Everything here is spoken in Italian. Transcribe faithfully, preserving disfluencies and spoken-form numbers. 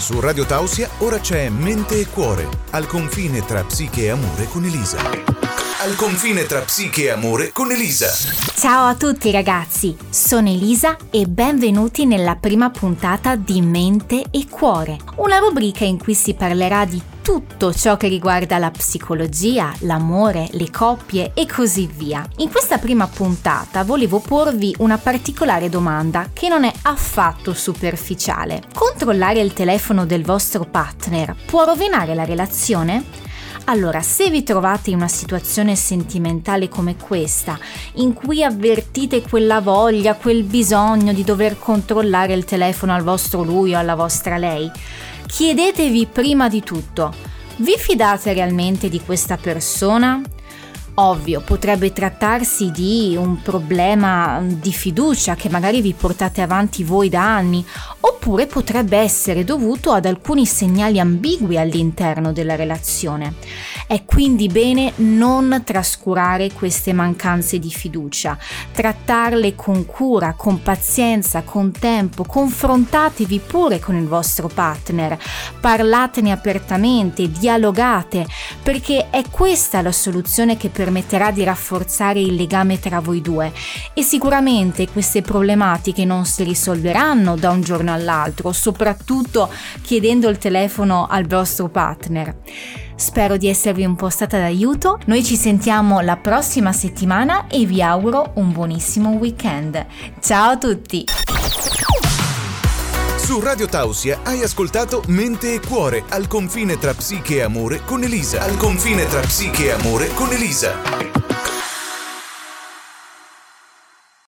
Su Radio Tausia ora c'è Mente e Cuore, al confine tra psiche e amore con Elisa. Al confine tra psiche e amore con Elisa. Ciao a tutti ragazzi, sono Elisa e benvenuti nella prima puntata di Mente e Cuore, una rubrica in cui si parlerà di tutto ciò che riguarda la psicologia, l'amore, le coppie e così via. In questa prima puntata volevo porvi una particolare domanda che non è affatto superficiale. Controllare il telefono del vostro partner può rovinare la relazione? Allora, se vi trovate in una situazione sentimentale come questa, in cui avvertite quella voglia, quel bisogno di dover controllare il telefono al vostro lui o alla vostra lei, chiedetevi prima di tutto: vi fidate realmente di questa persona? Ovvio, potrebbe trattarsi di un problema di fiducia che magari vi portate avanti voi da anni, oppure potrebbe essere dovuto ad alcuni segnali ambigui all'interno della relazione. È quindi bene non trascurare queste mancanze di fiducia, trattarle con cura, con pazienza, con tempo, confrontatevi pure con il vostro partner, parlatene apertamente, dialogate, perché è questa la soluzione che permetterà di rafforzare il legame tra voi due, e sicuramente queste problematiche non si risolveranno da un giorno all'altro, soprattutto chiedendo il telefono al vostro partner. Spero di esservi un po' stata d'aiuto. Noi ci sentiamo la prossima settimana e vi auguro un buonissimo weekend. Ciao a tutti! Su Radio Tausia hai ascoltato Mente e Cuore, al confine tra psiche e amore con Elisa. Al confine tra psiche e amore con Elisa.